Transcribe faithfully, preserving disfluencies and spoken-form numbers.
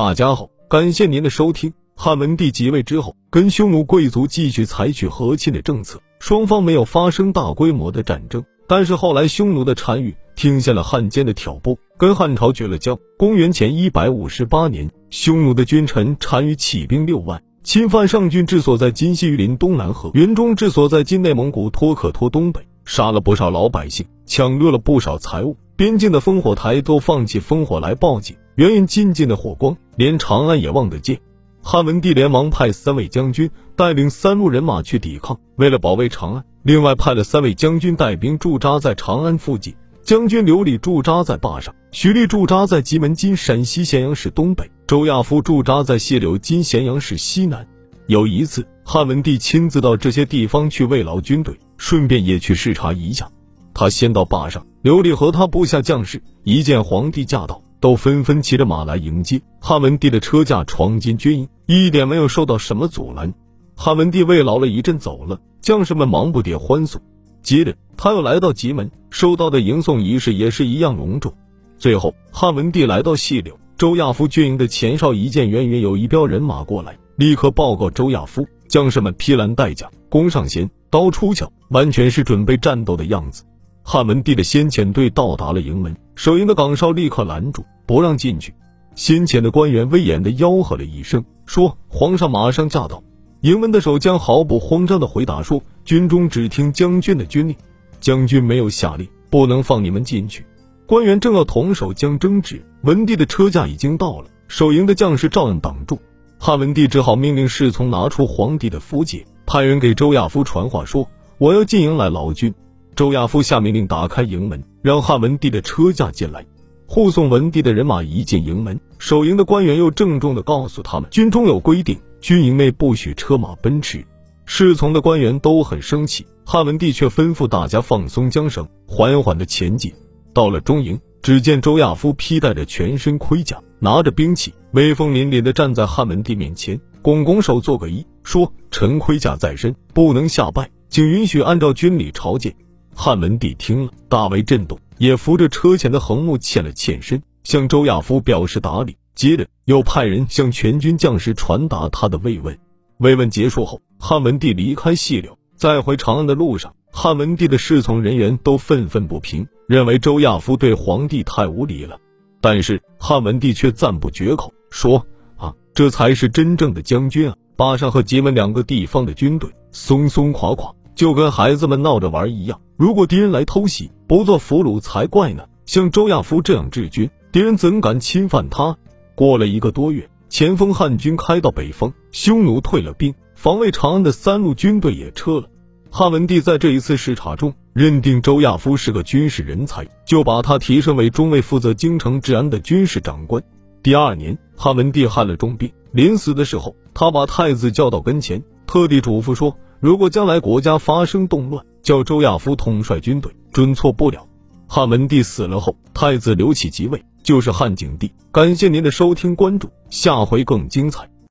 大家好，感谢您的收听。汉文帝即位之后，跟匈奴贵族继续采取和亲的政策，双方没有发生大规模的战争。但是后来匈奴的单于听信了汉奸的挑拨，跟汉朝绝了交。公元前一百五十八年，匈奴的君臣单于起兵六万，侵犯上郡治所在今西域临东南河、云中治所在今内蒙古托可托东北，杀了不少老百姓，抢掠了不少财物。边境的烽火台都放起烽火来报警，援引进进的火光，连长安也望得见。汉文帝连忙派三位将军带领三路人马去抵抗，为了保卫长安，另外派了三位将军带兵驻扎在长安附近。将军刘礼驻扎在坝上，徐立驻扎在棘门今陕西咸阳市东北，周亚夫驻扎在谢柳今咸阳市西南。有一次，汉文帝亲自到这些地方去慰劳军队，顺便也去视察一下。他先到坝上，刘礼和他部下将士一见皇帝驾到，都纷纷骑着马来迎接。汉文帝的车驾闯进军营，一点没有受到什么阻拦。汉文帝慰劳了一阵走了，将士们忙不迭欢送。接着他又来到棘门，收到的迎送仪式也是一样隆重。最后汉文帝来到细柳，周亚夫军营的前哨一见远远有一彪人马过来，立刻报告周亚夫。将士们披蓝戴甲，弓上弦，刀出鞘，完全是准备战斗的样子。汉文帝的先遣队到达了营门，守营的岗哨立刻拦住，不让进去。先遣的官员威严地吆喝了一声，说皇上马上驾到。营门的守将毫不慌张地回答说，军中只听将军的军令，将军没有下令，不能放你们进去。官员正要同守将争执，文帝的车驾已经到了，守营的将士照样挡住。汉文帝只好命令侍从拿出皇帝的符节，派人给周亚夫传话说，我要进营来劳军。周亚夫下命令打开营门，让汉文帝的车驾进来。护送文帝的人马一进营门，守营的官员又郑重地告诉他们，军中有规定，军营内不许车马奔驰。侍从的官员都很生气，汉文帝却吩咐大家放松缰绳，缓缓地前进。到了中营，只见周亚夫披戴着全身盔甲，拿着兵器，威风凛凛地站在汉文帝面前，拱拱手做个揖，说臣盔甲在身，不能下拜，请允许按照军礼朝见。汉文帝听了大为震动，也扶着车前的横木欠了欠身，向周亚夫表示打礼。接着又派人向全军将士传达他的慰问。慰问结束后，汉文帝离开细柳，在回长安的路上，汉文帝的侍从人员都愤愤不平，认为周亚夫对皇帝太无礼了。但是汉文帝却赞不绝口，说啊，这才是真正的将军啊！巴上和棘门两个地方的军队松松垮垮，就跟孩子们闹着玩一样，如果敌人来偷袭，不做俘虏才怪呢。像周亚夫这样治军，敌人怎敢侵犯他？过了一个多月，前锋汉军开到北方，匈奴退了兵，防卫长安的三路军队也撤了。汉文帝在这一次视察中，认定周亚夫是个军事人才，就把他提升为中尉，负责京城治安的军事长官。第二年，汉文帝害了重病，临死的时候，他把太子叫到跟前，特地嘱咐说，如果将来国家发生动乱，叫周亚夫统帅军队，准错不了。汉文帝死了后，太子刘启即位，就是汉景帝。感谢您的收听关注，下回更精彩。